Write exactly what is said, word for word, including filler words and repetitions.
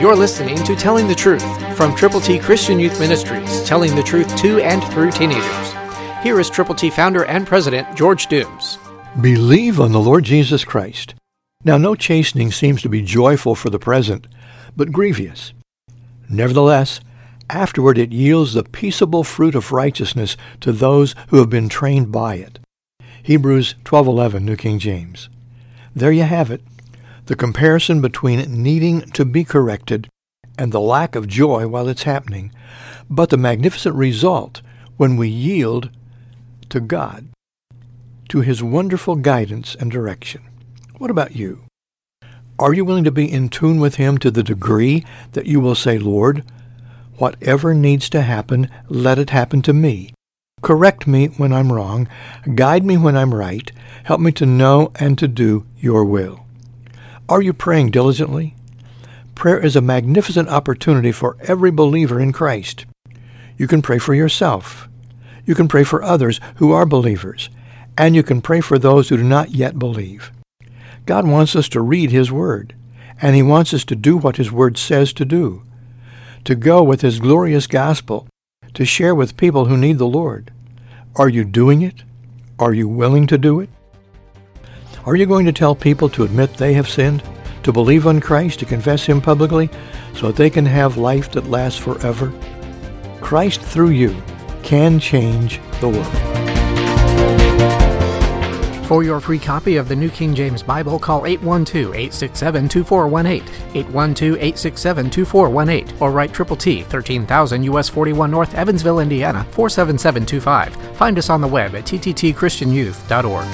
You're listening to Telling the Truth from Triple T Christian Youth Ministries, telling the truth to and through teenagers. Here is Triple T founder and president, George Dooms. Believe on the Lord Jesus Christ. Now, no chastening seems to be joyful for the present, but grievous. Nevertheless, afterward it yields the peaceable fruit of righteousness to those who have been trained by it. Hebrews twelve eleven, New King James. There you have it, the comparison between needing to be corrected and the lack of joy while it's happening, but the magnificent result when we yield to God, to His wonderful guidance and direction. What about you? Are you willing to be in tune with Him to the degree that you will say, Lord, whatever needs to happen, let it happen to me. Correct me when I'm wrong. Guide me when I'm right. Help me to know and to do your will. Are you praying diligently? Prayer is a magnificent opportunity for every believer in Christ. You can pray for yourself. You can pray for others who are believers. And you can pray for those who do not yet believe. God wants us to read His Word, and He wants us to do what His Word says to do. To go with His glorious gospel, to share with people who need the Lord. Are you doing it? Are you willing to do it? Are you going to tell people to admit they have sinned, to believe on Christ, to confess Him publicly, so that they can have life that lasts forever? Christ through you can change the world. For your free copy of the New King James Bible, call eight one two, eight six seven, two four one eight, eight one two, eight six seven, two four one eight, or write Triple T, thirteen thousand U S forty-one North, Evansville, Indiana, four seven seven two five. Find us on the web at t t t christian youth dot org.